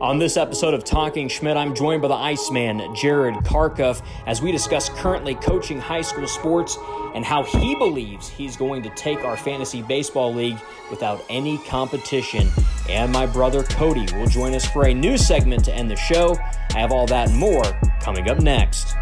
On this episode of Talking Schmidt, I'm joined by the Iceman, Jared Carkuff, as we discuss currently coaching high school sports and how he believes he's going to take our fantasy baseball league without any competition. And my brother Cody will join us for a new segment to end the show. I have all that and more coming up next.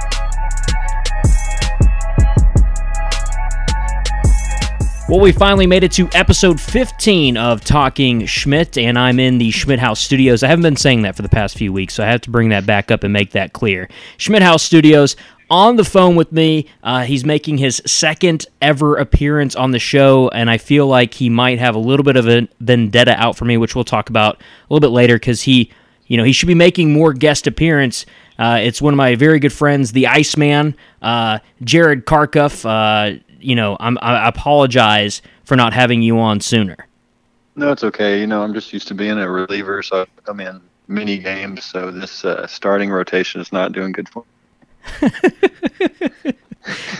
Well, we finally made it to episode 15 of Talking Schmidt, and I'm in the Schmidt House Studios. I haven't been saying that for the past few weeks, so I have to bring that back up and make that clear. Schmidt House Studios on the phone with me. He's making his second ever appearance on the show, and I feel like he might have a little bit of a vendetta out for me, which we'll talk about a little bit later, because he should be making more guest appearance. It's one of my very good friends, the Iceman, Jared Carkuff. I apologize for not having you on sooner. No, it's okay. I'm just used to being a reliever, so I come in mini games. So this starting rotation is not doing good for me.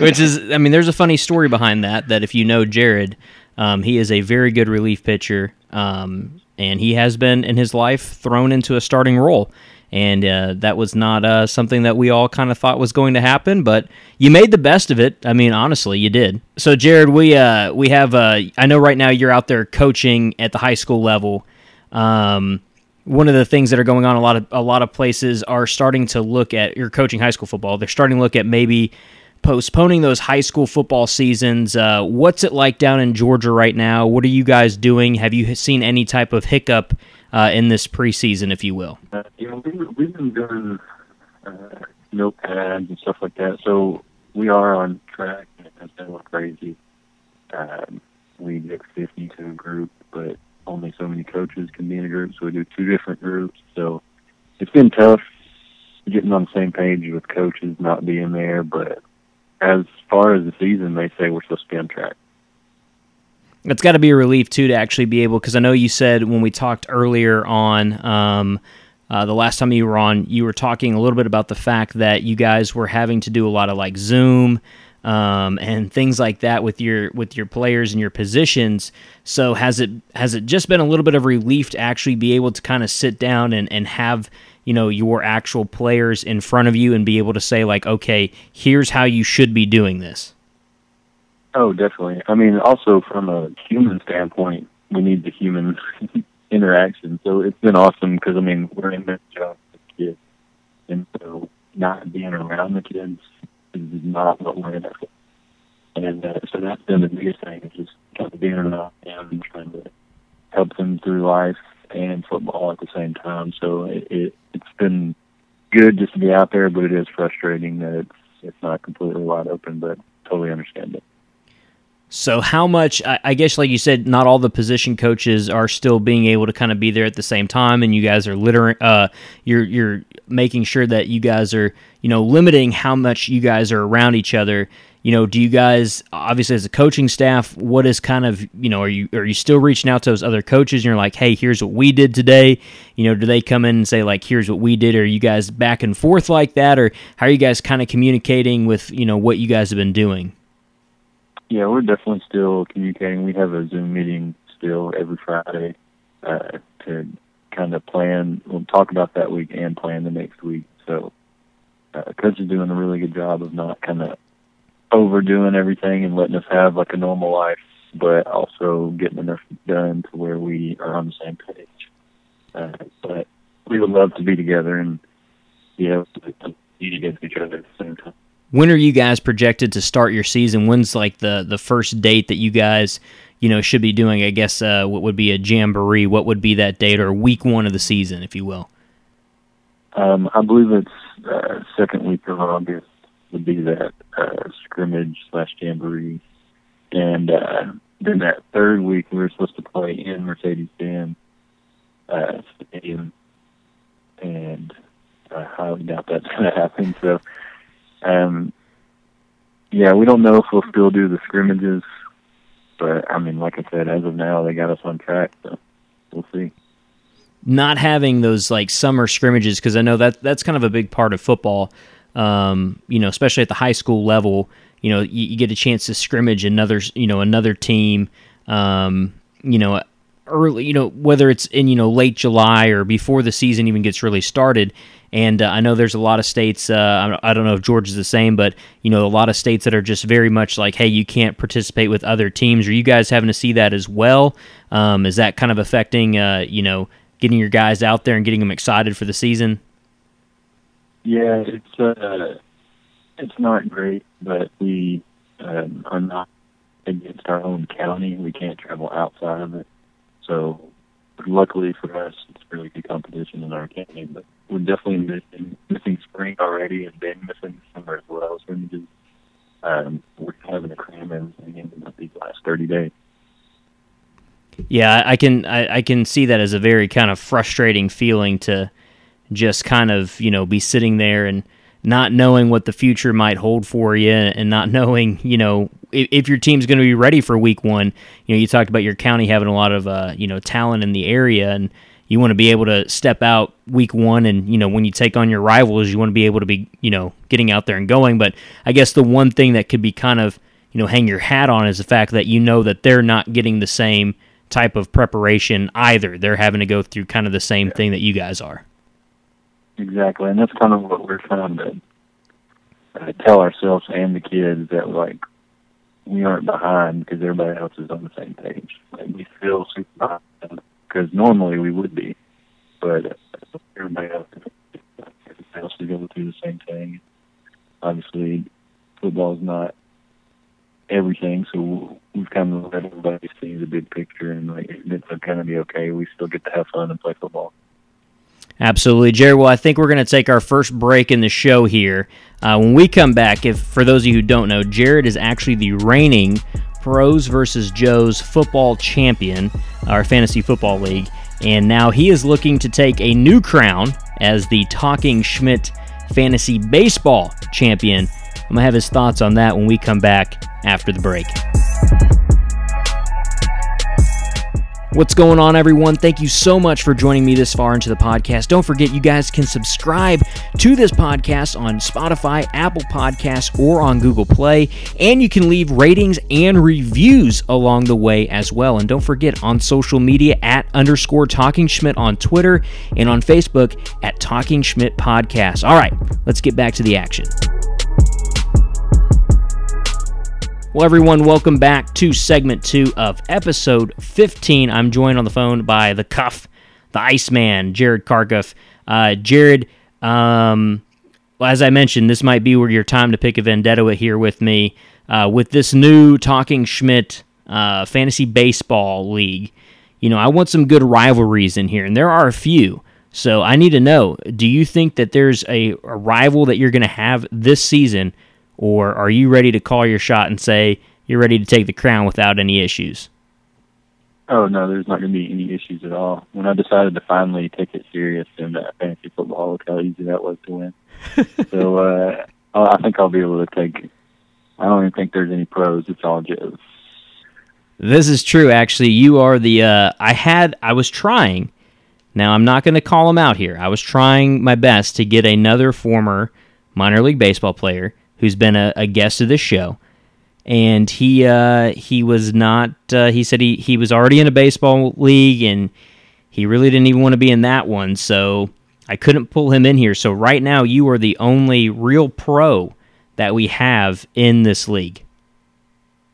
Which is, there's a funny story behind that if you know Jared, he is a very good relief pitcher, and he has been in his life thrown into a starting role. And that was not something that we all kind of thought was going to happen, but you made the best of it. Honestly, you did. So, Jared, we have. I know right now you're out there coaching at the high school level. One of the things that are going on, a lot of places are starting to look at. You're coaching high school football. They're starting to look at maybe postponing those high school football seasons. What's it like down in Georgia right now? What are you guys doing? Have you seen any type of hiccup in this preseason, if you will? We've been doing notepads and stuff like that, so we are on track. It's been crazy. We get 50 to a group, but only so many coaches can be in a group, so we do two different groups. So it's been tough getting on the same page with coaches not being there, but as far as the season, they say we're supposed to be on track. It's got to be a relief, too, to actually be able, because I know you said when we talked earlier on, the last time you were on, you were talking a little bit about the fact that you guys were having to do a lot of, like, Zoom and things like that with your players and your positions. So has it just been a little bit of relief to actually be able to kind of sit down and have, your actual players in front of you and be able to say, like, okay, here's how you should be doing this? Oh, definitely. Also from a human standpoint, we need the human interaction. So it's been awesome because, we're in this job with kids. And so not being around the kids is not what we're in. And so that's been the biggest thing, is just kind of being around them and trying to help them through life and football at the same time. So it's been good just to be out there, but it is frustrating that it's not completely wide open, but totally understand it. So how much, I guess like you said, not all the position coaches are still being able to kind of be there at the same time, and you guys are you're making sure that you guys are, limiting how much you guys are around each other. Do you guys, obviously as a coaching staff, what is kind of, are you still reaching out to those other coaches and you're like, hey, here's what we did today? Do they come in and say like, here's what we did? Or are you guys back and forth like that? Or how are you guys kind of communicating with, what you guys have been doing? Yeah, we're definitely still communicating. We have a Zoom meeting still every Friday to kind of plan. We'll talk about that week and plan the next week. So coach is doing a really good job of not kind of overdoing everything and letting us have like a normal life, but also getting enough done to where we are on the same page. But we would love to be together and be able to eat against each other at the same time. When are you guys projected to start your season? When's like the first date that you guys, should be doing, I guess, what would be a jamboree? What would be that date, or week one of the season, if you will? I believe it's second week of August would be that scrimmage / jamboree. And then that third week we were supposed to play in Mercedes-Benz Stadium. And I highly doubt that's going to happen, so... we don't know if we'll still do the scrimmages, but like I said, as of now, they got us on track, so we'll see. Not having those like summer scrimmages, because I know that's kind of a big part of football, especially at the high school level. You get a chance to scrimmage another team. early, you know, whether it's in, you know, late July or before the season even gets really started. And I know there's a lot of states, I don't know if Georgia's the same, but, you know, a lot of states that are just very much like, hey, you can't participate with other teams. Are you guys having to see that as well? Is that kind of affecting, you know, getting your guys out there and getting them excited for the season? Yeah, it's not great, but we are not against our own county. We can't travel outside of it. So luckily for us, it's really good competition in our county, but we're definitely missing spring already and then missing summer as well. So we just, we're having to cram everything in these last 30 days. Yeah, I can see that as a very kind of frustrating feeling to just kind of, you know, be sitting there and not knowing what the future might hold for you and not knowing, you know, if your team's going to be ready for week one. You know, you talked about your county having a lot of, you know, talent in the area, and you want to be able to step out week one and, you know, when you take on your rivals, you want to be able to be, you know, getting out there and going. But I guess the one thing that could be kind of, you know, hang your hat on is the fact that you know that they're not getting the same type of preparation either. They're having to go through kind of the same thing that you guys are. Exactly, and that's kind of what we're trying to tell ourselves and the kids, that, like, we aren't behind because everybody else is on the same page. Like, we feel super behind because normally we would be, but everybody else is going through the same thing. Obviously, football is not everything, so we've kind of let everybody see the big picture, and, like, it's going to be okay. We still get to have fun and play football. Absolutely, Jared. Well, I think we're going to take our first break in the show here. When we come back, for those of you who don't know, Jared is actually the reigning Pros versus Joes football champion, our fantasy football league, and now he is looking to take a new crown as the Talking Schmidt fantasy baseball champion. I'm going to have his thoughts on that when we come back after the break. What's going on, everyone? Thank you so much for joining me this far into the podcast. Don't forget, you guys can subscribe to this podcast on Spotify, Apple Podcasts, or on Google Play, and you can leave ratings and reviews along the way as well. And don't forget, on social media, @_Talking Schmidt on Twitter, and on Facebook, @Talking Schmidt Podcast. All right, let's get back to the action. Well, everyone, welcome back to segment 2 of episode 15. I'm joined on the phone by the Cuff, the Iceman, Jared Carkuff. Jared, as I mentioned, this might be your time to pick a vendetta here with me. With this new Talking Schmidt Fantasy Baseball League, you know, I want some good rivalries in here, and there are a few. So I need to know, do you think that there's a rival that you're going to have this season? Or are you ready to call your shot and say you're ready to take the crown without any issues? Oh, no, there's not going to be any issues at all. When I decided to finally take it serious in that fantasy football, look how easy that was to win. So I think I'll be able to take it. I don't even think there's any pros. It's all Joes. This is true, actually. You are the I was trying. Now, I'm not going to call him out here. I was trying my best to get another former minor league baseball player who's been a guest of this show, and he was not. He said he was already in a baseball league, and he really didn't even want to be in that one, so I couldn't pull him in here. So right now, you are the only real pro that we have in this league.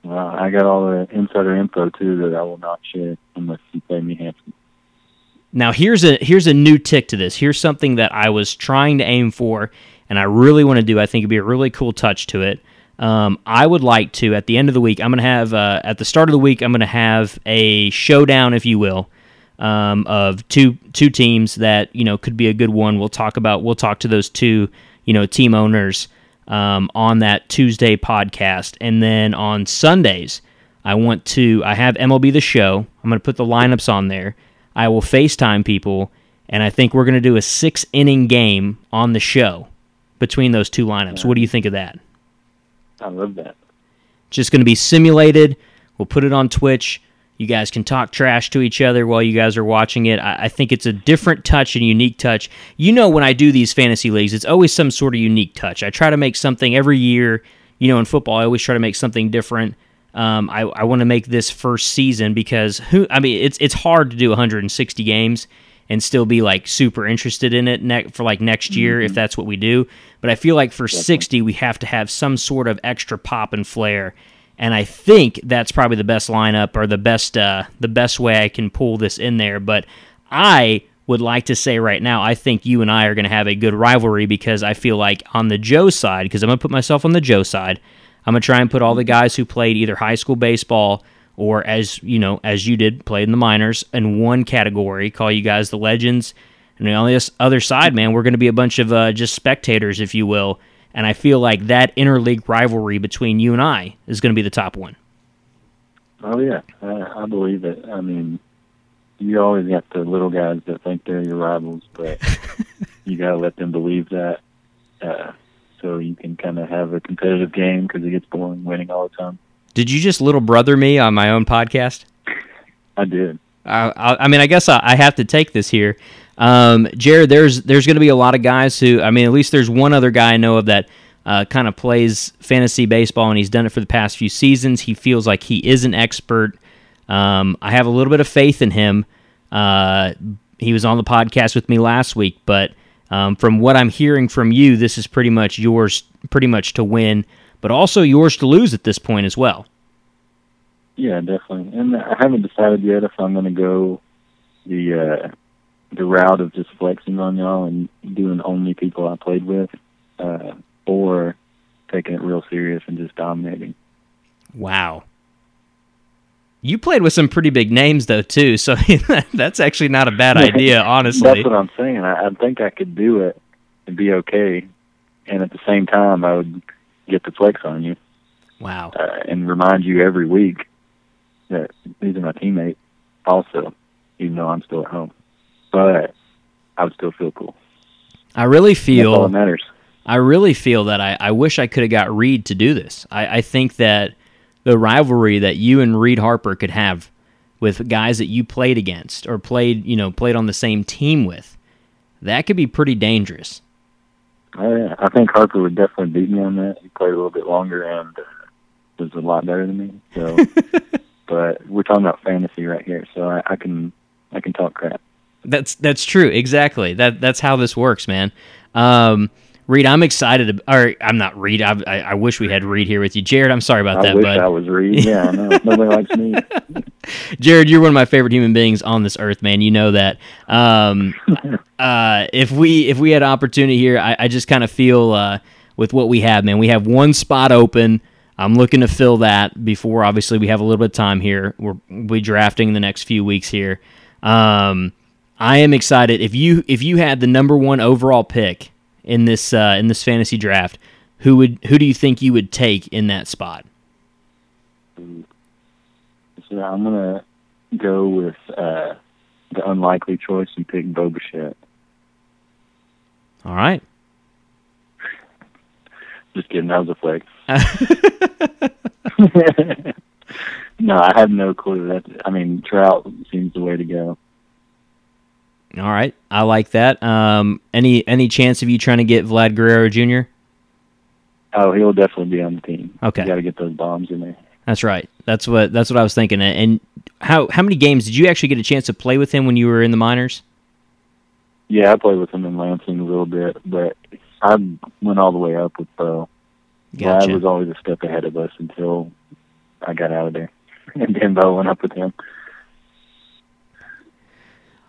Well, I got all the insider info, too, that I will not share unless you pay me handsome. Now, here's a new tick to this. Here's something that I was trying to aim for, and I really want to do. I think it'd be a really cool touch to it. I would like to, at the end of the week, I'm going to have, at the start of the week, I'm going to have a showdown, if you will, of two teams that, you know, could be a good one. We'll talk to those two, you know, team owners on that Tuesday podcast. And then on Sundays, I have MLB The Show. I'm going to put the lineups on there. I will FaceTime people, and I think we're going to do a 6-inning game on the show between those two lineups. What do you think of that? I love that. Just going to be simulated. We'll put it on Twitch. You guys can talk trash to each other while you guys are watching it. I think it's a different touch and unique touch. You know, when I do these fantasy leagues, it's always some sort of unique touch. I try to make something every year. You know, in football, I always try to make something different. I want to make this first season because it's hard to do 160 games and still be like super interested in it for next year, mm-hmm. if that's what we do. But I feel like for 60, we have to have some sort of extra pop and flair. And I think that's probably the best lineup or the best way I can pull this in there. But I would like to say right now, I think you and I are going to have a good rivalry because I feel like on the Joe side, because I'm going to put myself on the Joe side, I'm going to try and put all the guys who played either high school baseball or as you did, played in the minors in one category, call you guys the legends. And on this other side, man, we're going to be a bunch of just spectators, if you will. And I feel like that interleague rivalry between you and I is going to be the top one. Oh, yeah. I believe it. I mean, you always got the little guys that think they're your rivals, but you got to let them believe that so you can kind of have a competitive game because it gets boring winning all the time. Did you just little brother me on my own podcast? I did. I guess I have to take this here. Jared, there's going to be a lot of guys who, at least there's one other guy I know of that kind of plays fantasy baseball, and he's done it for the past few seasons. He feels like he is an expert. I have a little bit of faith in him. He was on the podcast with me last week, but from what I'm hearing from you, this is pretty much yours, pretty much to win, but also yours to lose at this point as well. Yeah, definitely. And I haven't decided yet if I'm going to go the route of just flexing on y'all and doing only people I played with, or taking it real serious and just dominating. Wow. You played with some pretty big names, though, too, so that's actually not a bad idea, honestly. That's what I'm saying. I think I could do it and be okay, and at the same time, I would get to flex on you. Wow. And remind you every week that these are my teammates also, even though I'm still at home. But I would still feel cool. That's all that matters. I really feel that I wish I could have got Reed to do this. I think that the rivalry that you and Reed Harper could have with guys that you played against or played on the same team with, that could be pretty dangerous. Yeah. I think Harper would definitely beat me on that. He played a little bit longer and was a lot better than me. So, but we're talking about fantasy right here, so I can talk crap. That's true. Exactly. That's how this works, man. Reed, I'm excited. Or I'm not Reed. I wish we had Reed here with you, Jared. I'm sorry about that. I wish I was Reed. Yeah, I know. Nobody likes me. Jared, you're one of my favorite human beings on this earth, man. You know that. If we had opportunity here, I just kind of feel with what we have, man. We have one spot open. I'm looking to fill that before. Obviously, we have a little bit of time here. We'll be drafting in the next few weeks here. I am excited. If you had the number one overall pick in this fantasy draft, who do you think you would take in that spot? So I'm gonna go with the unlikely choice and pick Bo Bichette. All right. Just kidding. That was a flex. No, I have no clue. Trout seems the way to go. All right, I like that. Any chance of you trying to get Vlad Guerrero Jr.? Oh, he'll definitely be on the team. Okay, you got to get those bombs in there. That's right. That's what I was thinking. And how many games did you actually get a chance to play with him when you were in the minors? Yeah, I played with him in Lansing a little bit, but I went all the way up with Bo. Gotcha. Vlad was always a step ahead of us until I got out of there, and then Bo went up with him.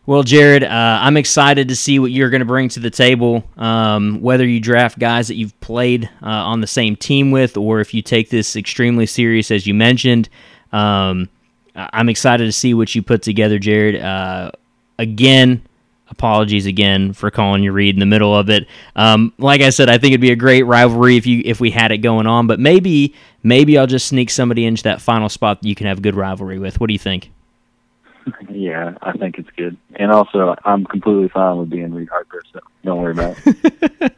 Well, Jared, I'm excited to see what you're going to bring to the table, whether you draft guys that you've played on the same team with or if you take this extremely serious, as you mentioned. I'm excited to see what you put together, Jared. Again, apologies again for calling you Reed in the middle of it. Like I said, I think it'd be a great rivalry if we had it going on, but maybe I'll just sneak somebody into that final spot that you can have a good rivalry with. What do you think? Yeah, I think it's good. And also, I'm completely fine with being Reed Harper, so don't worry about it.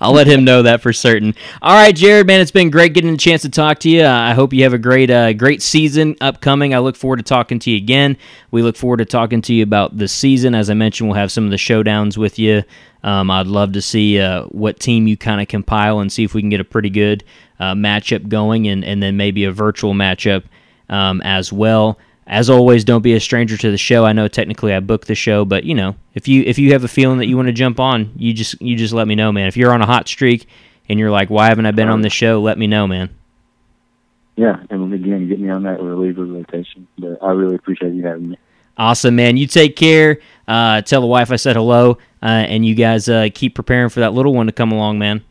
I'll let him know that for certain. All right, Jared, man, it's been great getting a chance to talk to you. I hope you have a great season upcoming. I look forward to talking to you again. We look forward to talking to you about the season. As I mentioned, we'll have some of the showdowns with you. I'd love to see what team you kind of compile and see if we can get a pretty good matchup going and then maybe a virtual matchup as well. As always, don't be a stranger to the show. I know technically I booked the show, but you know, if you have a feeling that you want to jump on, you just let me know, man. If you're on a hot streak and you're like, why haven't I been on the show? Let me know, man. Yeah, and again, get me on that reliever rotation. But I really appreciate you having me. Awesome, man. You take care. Tell the wife I said hello, and you guys keep preparing for that little one to come along, man.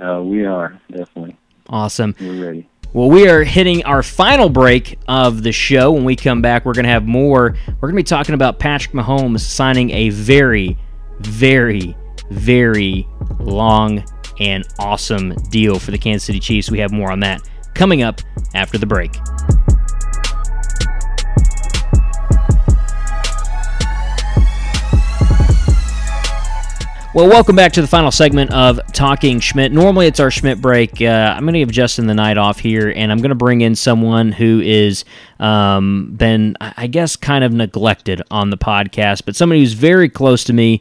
We are definitely awesome. We're ready. Well, we are hitting our final break of the show. When we come back, we're going to have more. We're going to be talking about Patrick Mahomes signing a very, very, very long and awesome deal for the Kansas City Chiefs. We have more on that coming up after the break. Well, welcome back to the final segment of Talking Schmidt. Normally, it's our Schmidt break. I'm going to give Justin the night off here, and I'm going to bring in someone who is been, I guess, kind of neglected on the podcast, but somebody who's very close to me.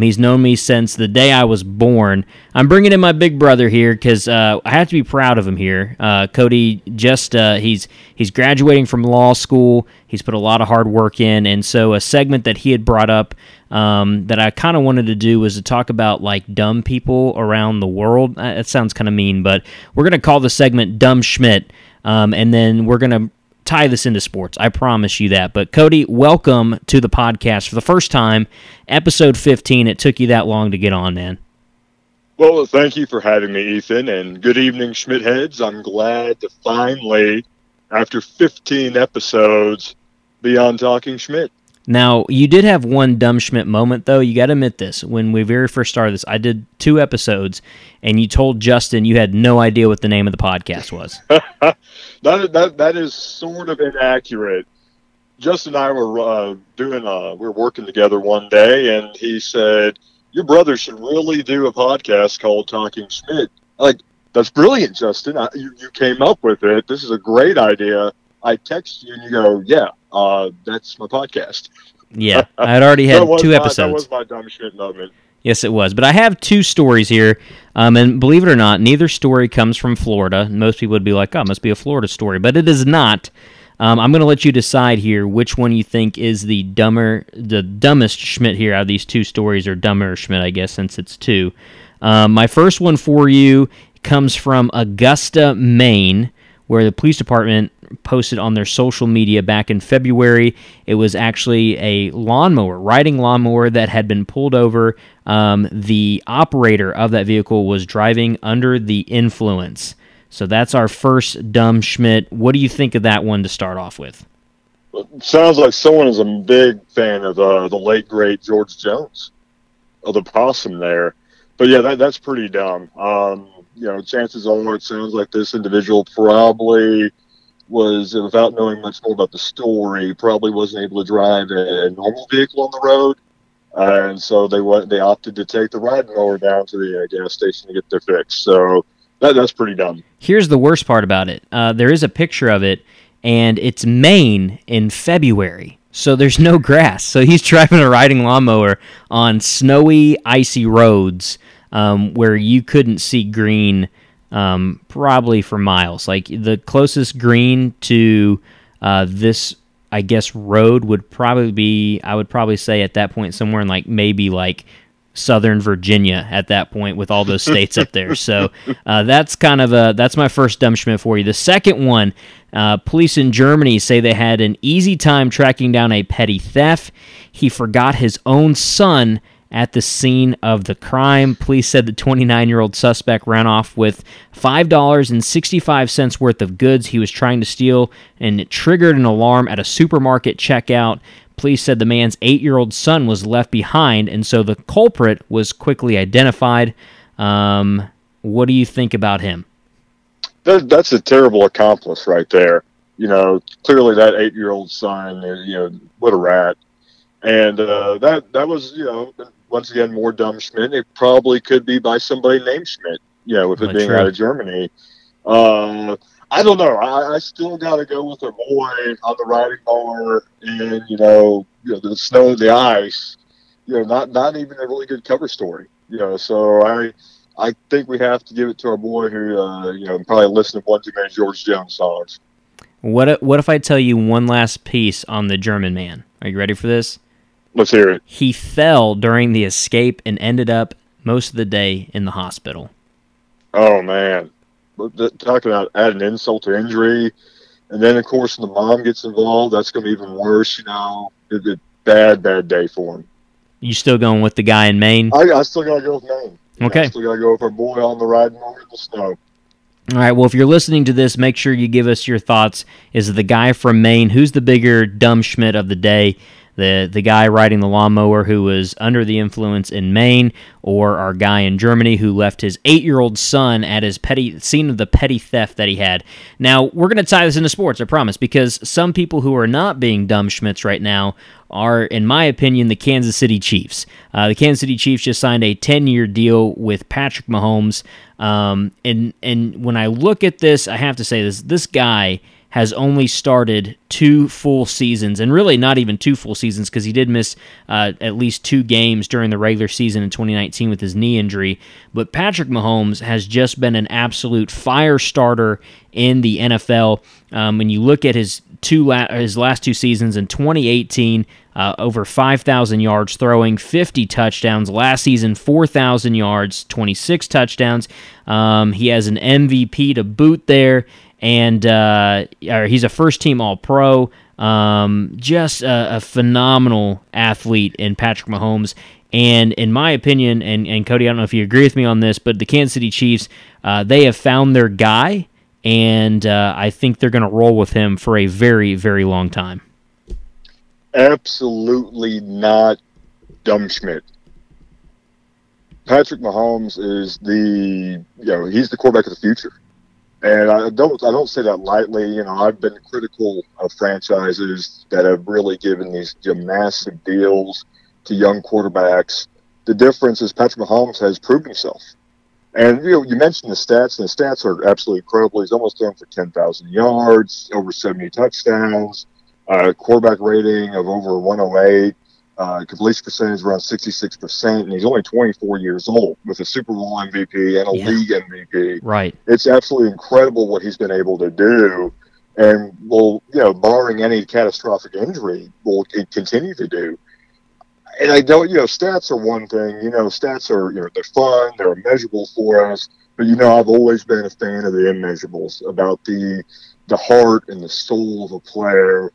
He's known me since the day I was born. I'm bringing in my big brother here because I have to be proud of him here. Cody, just he's graduating from law school. He's put a lot of hard work in, and so a segment that he had brought up that I kind of wanted to do was to talk about like dumb people around the world. That sounds kind of mean, but we're going to call the segment Dumb Schmidt, and then we're going to tie this into sports. I promise you that. But Cody, welcome to the podcast for the first time, episode 15. It took you that long to get on, man. Well, thank you for having me, Ethan, and good evening, Schmidt heads. I'm glad to finally, after 15 episodes, be on Talking Schmidt. Now, you did have one dumb Schmidt moment, though. You got to admit this. When we very first started this, I did 2 episodes, and you told Justin you had no idea what the name of the podcast was. that is sort of inaccurate. Justin and I were we were working together one day, and he said, "Your brother should really do a podcast called Talking Schmidt." Like, that's brilliant, Justin. You came up with it. This is a great idea. I text you and you go, yeah, that's my podcast. Yeah, I had already had 2 episodes. That was my dumb shit moment. Yes, it was. But I have 2 stories here, and believe it or not, neither story comes from Florida. Most people would be like, oh, it must be a Florida story, but it is not. I'm going to let you decide here which one you think is the dumbest Schmidt here out of these 2 stories, or dumber Schmidt, I guess, since it's 2. My first one for you comes from Augusta, Maine, where the police department posted on their social media back in February. It was actually a riding lawnmower that had been pulled over. The operator of that vehicle was driving under the influence. So that's our first dumb Schmidt. What do you think of that one to start off with? It sounds like someone is a big fan of the late, great George Jones, of the possum there. But yeah, that's pretty dumb. You know, chances are it sounds like this individual probably was, without knowing much more about the story, probably wasn't able to drive a normal vehicle on the road, and so they opted to take the riding mower down to the gas station to get their fix. So that's pretty dumb. Here's the worst part about it. There is a picture of it, and it's Maine in February, so there's no grass. So he's driving a riding lawnmower on snowy, icy roads where you couldn't see green probably for miles. Like the closest green to this, I guess, road would probably be, I would probably say at that point somewhere in like maybe like Southern Virginia at that point with all those states up there. So that's my first dumb Schmidt for you. The second one, police in Germany say they had an easy time tracking down a petty theft. He forgot his own son at the scene of the crime. Police said the 29-year-old suspect ran off with $5.65 worth of goods he was trying to steal, and it triggered an alarm at a supermarket checkout. Police said the man's 8-year-old son was left behind, and so the culprit was quickly identified. What do you think about him? That's a terrible accomplice right there. you know, clearly that 8-year-old son, you know, what a rat. And that was, you know, once again, more dumb Schmidt. It probably could be by somebody named Schmidt, you know, with it being out of Germany. I don't know. I still got to go with our boy on the riding mower and, you know, the snow and the ice. You know, not even a really good cover story. You know, so I think we have to give it to our boy who, you know, probably listened to one too many George Jones songs. What if I tell you one last piece on the German man? Are you ready for this? Let's hear it. He fell during the escape and ended up most of the day in the hospital. Oh, man. Talking about adding insult to injury. And then, of course, when the mom gets involved, that's going to be even worse, you know. It's a bad, bad day for him. You still going with the guy in Maine? I still got to go with Maine. Okay. I still got to go with our boy on the ride and over the snow. All right, well, if you're listening to this, make sure you give us your thoughts. Is the guy from Maine, who's the bigger dumb Schmidt of the day, the guy riding the lawnmower who was under the influence in Maine, or our guy in Germany who left his 8-year-old son at his scene of the petty theft that he had? Now, we're going to tie this into sports, I promise, because some people who are not being dumb Schmidts right now are, in my opinion, the Kansas City Chiefs. The Kansas City Chiefs just signed a 10-year deal with Patrick Mahomes, and when I look at this, I have to say this guy has only started 2 full seasons, and really not even 2 full seasons because he did miss at least 2 games during the regular season in 2019 with his knee injury. But Patrick Mahomes has just been an absolute fire starter in the NFL. When you look at his last 2 seasons in 2018, over 5,000 yards throwing, 50 touchdowns. Last season, 4,000 yards, 26 touchdowns. He has an MVP to boot there. And he's a first-team All-Pro, just a phenomenal athlete in Patrick Mahomes. And in my opinion, and Cody, I don't know if you agree with me on this, but the Kansas City Chiefs, they have found their guy, and I think they're going to roll with him for a very, very long time. Absolutely not dumb Schmidt. Patrick Mahomes is he's the quarterback of the future. And I don't say that lightly. You know, I've been critical of franchises that have really given these massive deals to young quarterbacks. The difference is Patrick Mahomes has proved himself. And, you know, you mentioned the stats, and the stats are absolutely incredible. He's almost thrown for 10,000 yards, over 70 touchdowns, quarterback rating of over 108, completion percentage around 66%, and he's only 24 years old with a Super Bowl MVP and a league MVP. Right. It's absolutely incredible what he's been able to do, and will, you know, barring any catastrophic injury, will continue to do. And I don't, you know, stats are one thing. You know, stats are, you know, they're fun, they're immeasurable for us, but, you know, I've always been a fan of the immeasurables, about the heart and the soul of a player.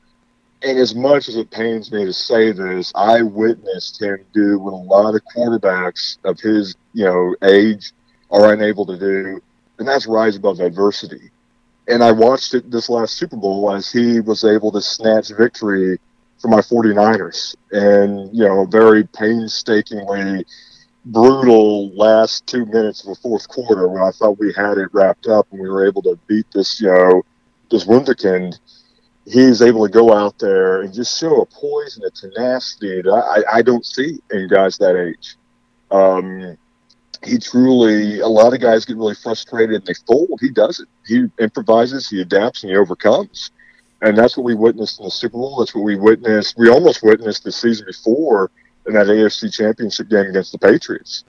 And as much as it pains me to say this, I witnessed him do what a lot of quarterbacks of his, you know, age are unable to do, and that's rise above adversity. And I watched it this last Super Bowl as he was able to snatch victory for my 49ers. And, you know, very painstakingly brutal last 2 minutes of the fourth quarter when I thought we had it wrapped up and we were able to beat this, you know, this Wunderkind. He's able to go out there and just show a poise and a tenacity that I don't see in guys that age. He truly, a lot of guys get really frustrated and they fold. He doesn't. He improvises, he adapts, and he overcomes. And that's what we witnessed in the Super Bowl. That's what we witnessed. We almost witnessed the season before in that AFC Championship game against the Patriots.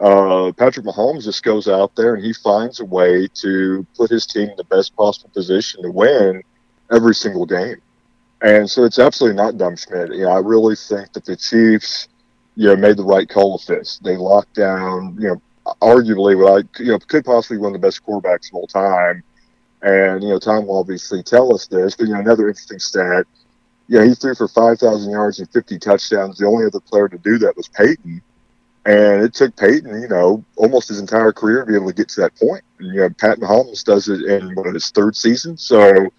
Patrick Mahomes just goes out there and he finds a way to put his team in the best possible position to win every single game. And so it's absolutely not dumb Schmidt. You know, I really think that the Chiefs, you know, made the right call with this. They locked down, you know, arguably what I, you know, could possibly be one of the best quarterbacks of all time. And, you know, Tom will obviously tell us this, but, you know, another interesting stat, you know, he threw for 5,000 yards and 50 touchdowns. The only other player to do that was Peyton. And it took Peyton, you know, almost his entire career to be able to get to that point. And, you know, Pat Mahomes does it in one of his third season. So,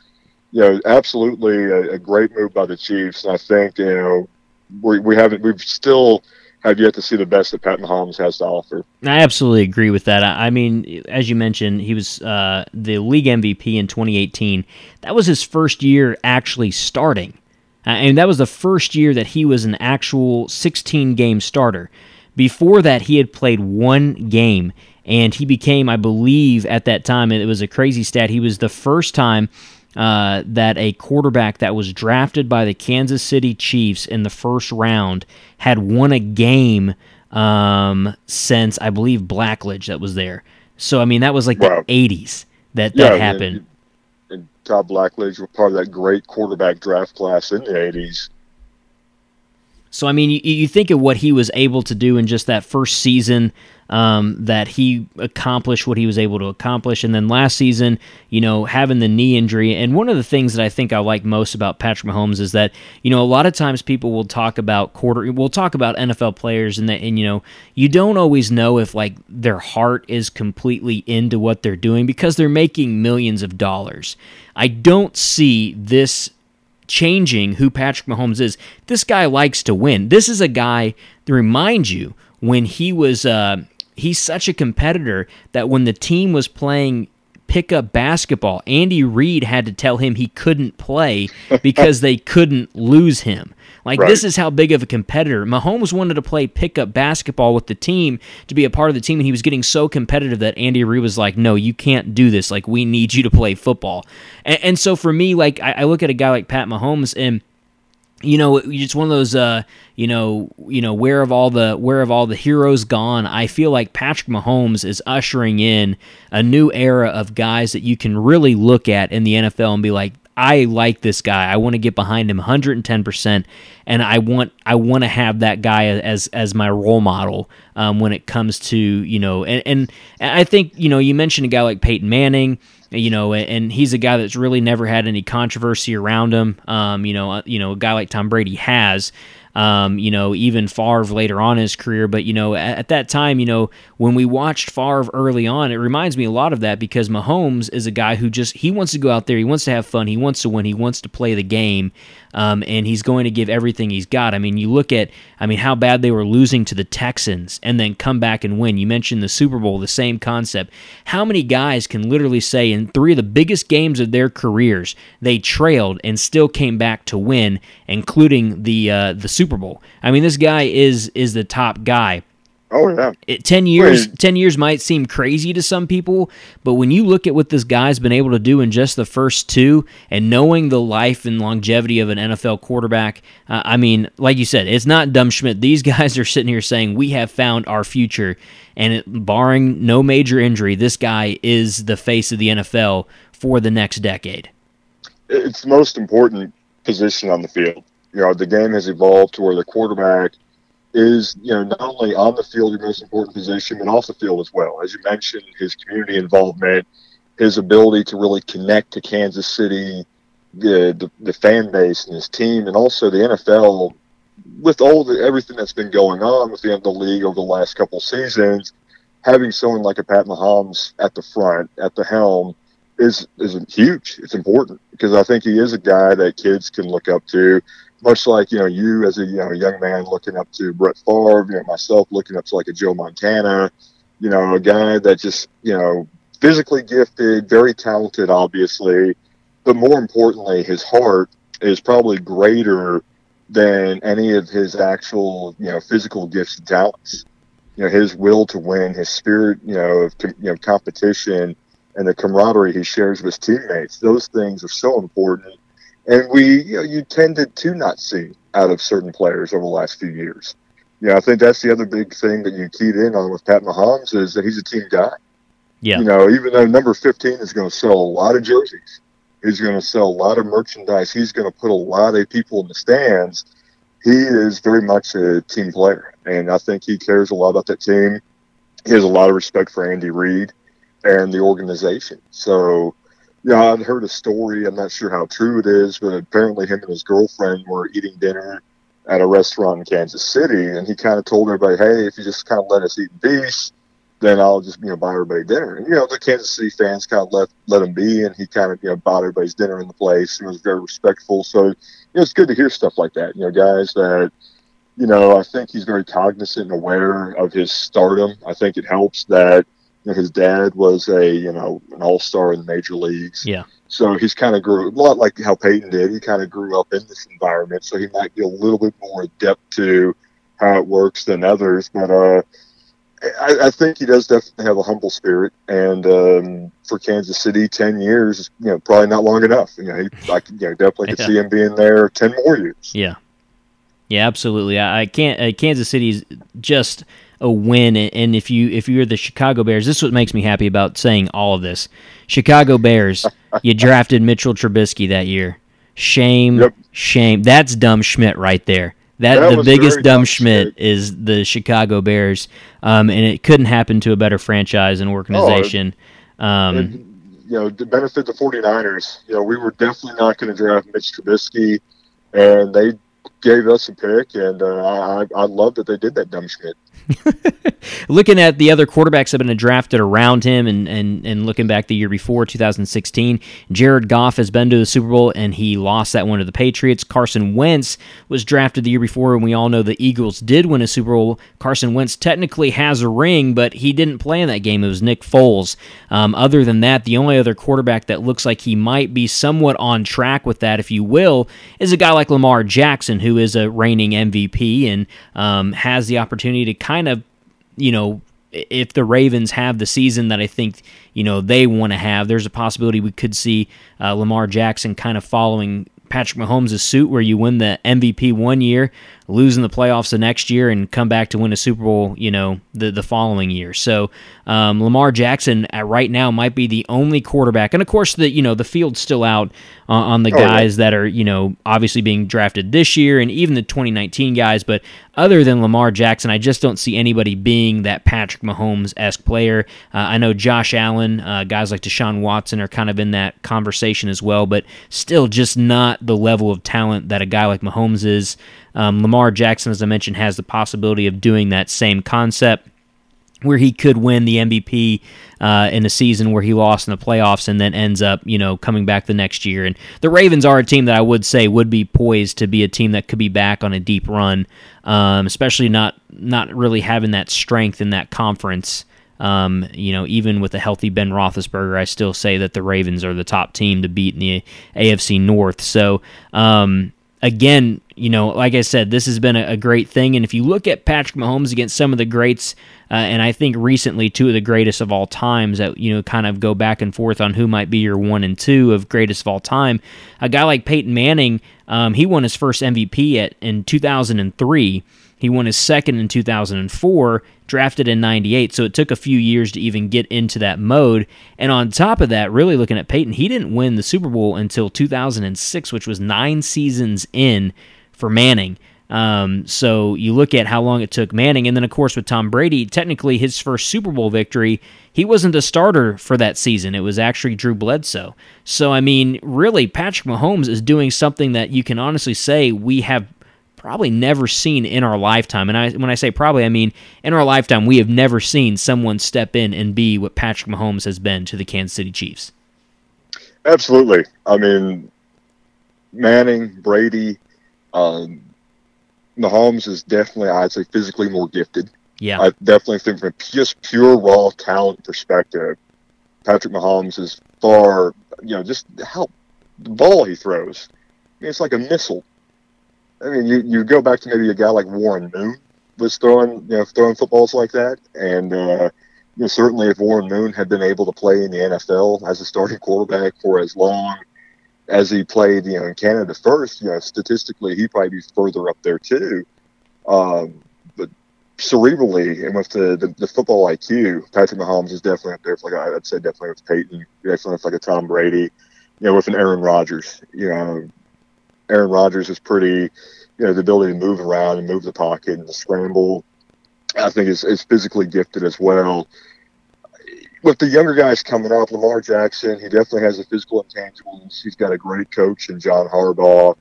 you know, absolutely a great move by the Chiefs. And I think, you know, we haven't, we've still have yet to see the best that Pat Mahomes has to offer. I absolutely agree with that. I mean, as you mentioned, he was the league MVP in 2018. That was his first year actually starting. And that was the first year that he was an actual 16-game starter. Before that, he had played one game, and he became, I believe, at that time, and it was a crazy stat, he was the first time that a quarterback that was drafted by the Kansas City Chiefs in the first round had won a game since, I believe, Blackledge that was there. So, I mean, that was like wow. the 80s that happened. And Todd Blackledge were part of that great quarterback draft class in the 80s. So, I mean, you think of what he was able to do in just that first season, that he accomplished what he was able to accomplish. And then last season, you know, having the knee injury. And one of the things that I think I like most about Patrick Mahomes is that, you know, a lot of times people will talk about NFL players and you know, you don't always know if like their heart is completely into what they're doing because they're making millions of dollars. I don't see this changing who Patrick Mahomes is. This guy likes to win. This is a guy to remind you when he was, he's such a competitor that when the team was playing pickup basketball, Andy Reid had to tell him he couldn't play because they couldn't lose him. Like, right. This is how big of a competitor. Mahomes wanted to play pickup basketball with the team to be a part of the team, and he was getting so competitive that Andy Reid was like, no, you can't do this. Like, we need you to play football. And so for me, like, I look at a guy like Pat Mahomes, and, you know, it's one of those, where have all the heroes gone? I feel like Patrick Mahomes is ushering in a new era of guys that you can really look at in the NFL and be like, I like this guy. I want to get behind him 110%, and I want to have that guy as my role model when it comes to, you know, and I think, you know, you mentioned a guy like Peyton Manning, you know, and he's a guy that's really never had any controversy around him. A guy like Tom Brady has. Even Favre later on in his career. But, you know, at that time, you know, when we watched Favre early on, it reminds me a lot of that because Mahomes is a guy who just, he wants to go out there, he wants to have fun, he wants to win, he wants to play the game, and he's going to give everything he's got. I mean, you look at, how bad they were losing to the Texans and then come back and win. You mentioned the Super Bowl, the same concept. How many guys can literally say in three of the biggest games of their careers, they trailed and still came back to win, including the Super Bowl. I mean, this guy is the top guy. Oh yeah. 10 years might seem crazy to some people, but when you look at what this guy's been able to do in just the first two, and knowing the life and longevity of an NFL quarterback, like you said, it's not dumb Schmidt. These guys are sitting here saying we have found our future, and barring no major injury, this guy is the face of the NFL for the next decade. It's the most important position on the field. You know, the game has evolved to where the quarterback is, you know, not only on the field, your most important position, but off the field as well. As you mentioned, his community involvement, his ability to really connect to Kansas City, the fan base and his team, and also the NFL, with everything that's been going on with the league over the last couple seasons, having someone like a Pat Mahomes at the front, at the helm, is huge. It's important because I think he is a guy that kids can look up to. Much like, you know, you as a young man looking up to Brett Favre, you know, myself looking up to like a Joe Montana, you know, a guy that just, you know, physically gifted, very talented, obviously. But more importantly, his heart is probably greater than any of his actual, you know, physical gifts and talents. You know, his will to win, his spirit, you know, of competition and the camaraderie he shares with teammates. Those things are so important. And you tended to not see out of certain players over the last few years. You know, I think that's the other big thing that you keyed in on with Pat Mahomes is that he's a team guy. Yeah. You know, even though number 15 is going to sell a lot of jerseys, he's going to sell a lot of merchandise, he's going to put a lot of people in the stands, he is very much a team player. And I think he cares a lot about that team. He has a lot of respect for Andy Reid and the organization. So, yeah, I'd heard a story. I'm not sure how true it is, but apparently him and his girlfriend were eating dinner at a restaurant in Kansas City, and he kind of told everybody, hey, if you just kind of let us eat in peace, then I'll just, you know, buy everybody dinner. And, you know, the Kansas City fans kind of let him be, and he kind of, you know, bought everybody's dinner in the place and was very respectful. So, you know, it's good to hear stuff like that. You know, guys that, you know, I think he's very cognizant and aware of his stardom. I think it helps that, you know, his dad was an all-star in the major leagues. Yeah. So he's kind of grew a lot like how Peyton did. He kind of grew up in this environment, so he might be a little bit more adept to how it works than others. But I think he does definitely have a humble spirit. And for Kansas City, 10 years is probably not long enough. I definitely could see him being there 10 more years. Yeah. Yeah, absolutely. I can't. Kansas City is just a win, and if you're the Chicago Bears, this is what makes me happy about saying all of this. Chicago Bears, you drafted Mitchell Trubisky that year. Shame, yep. Shame. That's dumb Schmidt right there. That the biggest dumb Schmidt is the Chicago Bears, and it couldn't happen to a better franchise and organization. To benefit the 49ers, we were definitely not going to draft Mitch Trubisky, and they gave us a pick, and I love that they did that dumb shit. Looking at the other quarterbacks that have been drafted around him and looking back the year before, 2016, Jared Goff has been to the Super Bowl, and he lost that one to the Patriots. Carson Wentz was drafted the year before, and we all know the Eagles did win a Super Bowl. Carson Wentz technically has a ring, but he didn't play in that game. It was Nick Foles. Other than that, the only other quarterback that looks like he might be somewhat on track with that, if you will, is a guy like Lamar Jackson, who is a reigning MVP and has the opportunity to kind of, if the Ravens have the season that I think, they want to have, there's a possibility we could see Lamar Jackson kind of following Patrick Mahomes' suit, where you win the MVP one year, lose in the playoffs the next year, and come back to win a Super Bowl, the following year. So Lamar Jackson right now might be the only quarterback. And, of course, the field's still out on the guys that are, obviously being drafted this year and even the 2019 guys. But other than Lamar Jackson, I just don't see anybody being that Patrick Mahomes-esque player. I know Josh Allen, guys like Deshaun Watson are kind of in that conversation as well, but still just not the level of talent that a guy like Mahomes is. Lamar Jackson, as I mentioned, has the possibility of doing that same concept where he could win the MVP in a season where he lost in the playoffs and then ends up, coming back the next year. And the Ravens are a team that I would say would be poised to be a team that could be back on a deep run, especially not really having that strength in that conference. Even with a healthy Ben Roethlisberger, I still say that the Ravens are the top team to beat in the AFC North. So, again, like I said, this has been a great thing. And if you look at Patrick Mahomes against some of the greats, and I think recently two of the greatest of all times that, kind of go back and forth on who might be your 1 and 2 of greatest of all time, a guy like Peyton Manning, he won his first MVP in 2003. He won his second in 2004, drafted in 98, so it took a few years to even get into that mode. And on top of that, really looking at Peyton, he didn't win the Super Bowl until 2006, which was 9 seasons in for Manning. So you look at how long it took Manning. And then, of course, with Tom Brady, technically his first Super Bowl victory, he wasn't a starter for that season. It was actually Drew Bledsoe. So, really, Patrick Mahomes is doing something that you can honestly say we have probably never seen in our lifetime. And when I say probably, I mean in our lifetime, we have never seen someone step in and be what Patrick Mahomes has been to the Kansas City Chiefs. Absolutely. Manning, Brady, Mahomes is definitely, I'd say, physically more gifted. Yeah. I definitely think from just pure raw talent perspective, Patrick Mahomes is far, just how the ball he throws. It's like a missile. You go back to maybe a guy like Warren Moon was throwing footballs like that, and certainly if Warren Moon had been able to play in the NFL as a starting quarterback for as long as he played, in Canada first, statistically he'd probably be further up there too. But cerebrally and with the football IQ, Patrick Mahomes is definitely up there. I'd say definitely with Peyton, definitely with a Tom Brady, with an Aaron Rodgers, Aaron Rodgers is pretty, the ability to move around and move the pocket and the scramble, I think is physically gifted as well. With the younger guys coming up, Lamar Jackson, he definitely has the physical intangibles. He's got a great coach in John Harbaugh.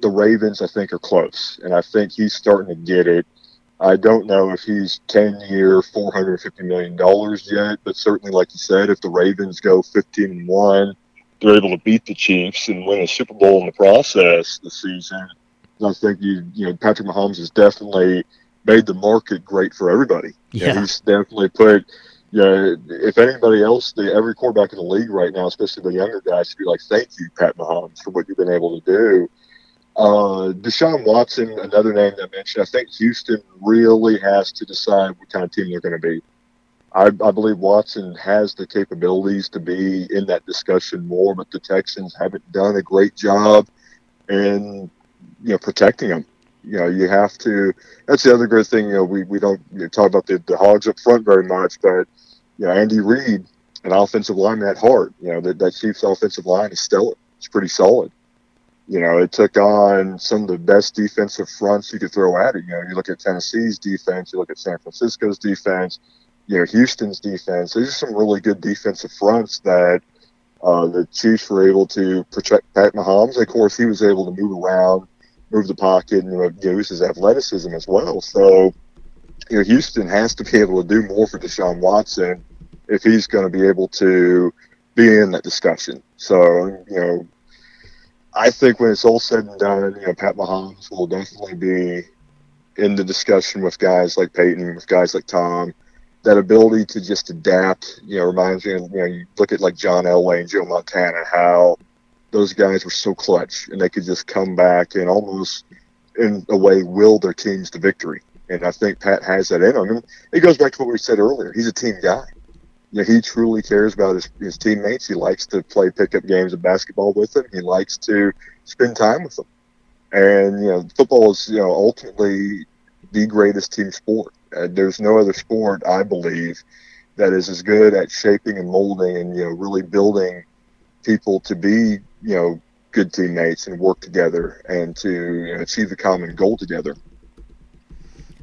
The Ravens, I think, are close, and I think he's starting to get it. I don't know if he's 10-year, $450 million yet, but certainly, like you said, if the Ravens go 15-1, they're able to beat the Chiefs and win a Super Bowl in the process this season, I think Patrick Mahomes has definitely made the market great for everybody. Yeah. He's definitely put, if anybody else, every quarterback in the league right now, especially the younger guys, should be like, thank you, Pat Mahomes, for what you've been able to do. Deshaun Watson, another name that I mentioned, I think Houston really has to decide what kind of team they're going to be. I believe Watson has the capabilities to be in that discussion more, but the Texans haven't done a great job in protecting him. You have to. That's the other great thing. We don't talk about the hogs up front very much, but Andy Reid, an offensive lineman at heart. That Chiefs offensive line is stellar. It's pretty solid. It took on some of the best defensive fronts you could throw at it. You look at Tennessee's defense, you look at San Francisco's defense, Houston's defense. These are some really good defensive fronts that the Chiefs were able to protect Pat Mahomes. Of course, he was able to move around, move the pocket, and use his athleticism as well. So, Houston has to be able to do more for Deshaun Watson if he's going to be able to be in that discussion. So, I think when it's all said and done, Pat Mahomes will definitely be in the discussion with guys like Peyton, with guys like Tom. That ability to just adapt, reminds me of, you look at like John Elway and Joe Montana, how those guys were so clutch and they could just come back and almost, in a way, will their teams to victory. And I think Pat has that in him. It goes back to what we said earlier. He's a team guy. He truly cares about his teammates. He likes to play pickup games of basketball with them. He likes to spend time with them. And, football is, ultimately the greatest team sport. There's no other sport, I believe, that is as good at shaping and molding and, really building people to be, good teammates and work together and to achieve a common goal together.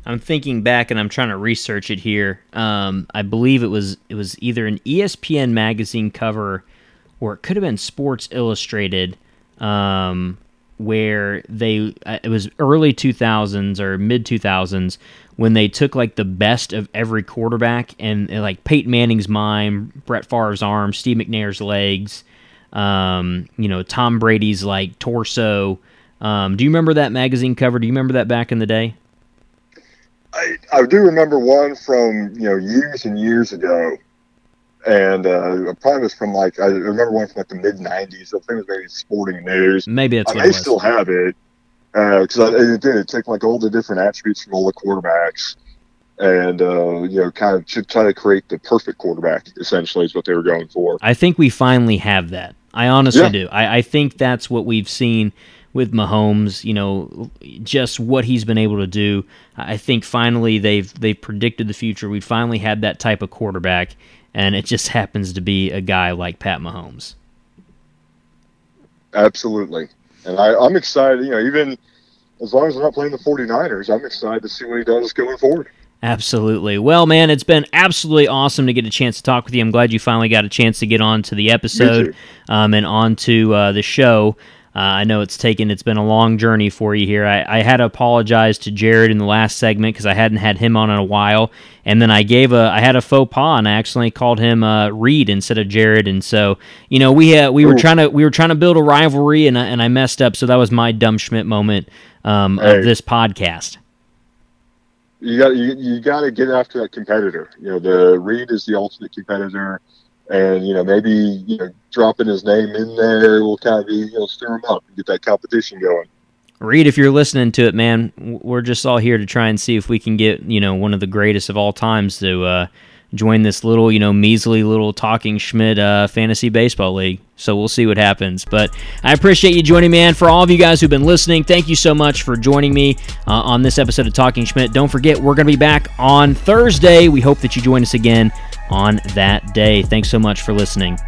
I'm thinking back and I'm trying to research it here. I believe it was either an ESPN magazine cover or it could have been Sports Illustrated, where it was early 2000s or mid 2000s when they took like the best of every quarterback and like Peyton Manning's mime, Brett Favre's arm, Steve McNair's legs, Tom Brady's like torso. Do you remember that magazine cover? Do you remember that back in the day? I do remember one from years and years ago, and probably was from I remember one from the mid '90s. I think it was maybe Sporting News. Maybe that's. I may still have it because it did. It took like all the different attributes from all the quarterbacks, and kind of to try to create the perfect quarterback. Essentially, is what they were going for. I think we finally have that. I honestly do. I think that's what we've seen. With Mahomes, just what he's been able to do. I think finally they've predicted the future. We finally had that type of quarterback, and it just happens to be a guy like Pat Mahomes. Absolutely. And I'm excited, even as long as I'm not playing the 49ers, I'm excited to see what he does going forward. Absolutely. Well, man, it's been absolutely awesome to get a chance to talk with you. I'm glad you finally got a chance to get on to the episode and on to the show. I know it's been a long journey for you here. I had to apologize to Jared in the last segment because I hadn't had him on in a while, and then I had a faux pas and I accidentally called him Reed instead of Jared, and so we were trying to build a rivalry, and I messed up, so that was my dumb Schmidt moment of this podcast. You got to get after that competitor. The Reed is the ultimate competitor. And, maybe dropping his name in there will kind of be, stir him up and get that competition going. Reed, if you're listening to it, man, we're just all here to try and see if we can get, one of the greatest of all times to join this little, measly little Talking Schmidt fantasy baseball league. So we'll see what happens. But I appreciate you joining, man. For all of you guys who've been listening, thank you so much for joining me on this episode of Talking Schmidt. Don't forget, we're going to be back on Thursday. We hope that you join us again on that day. Thanks so much for listening.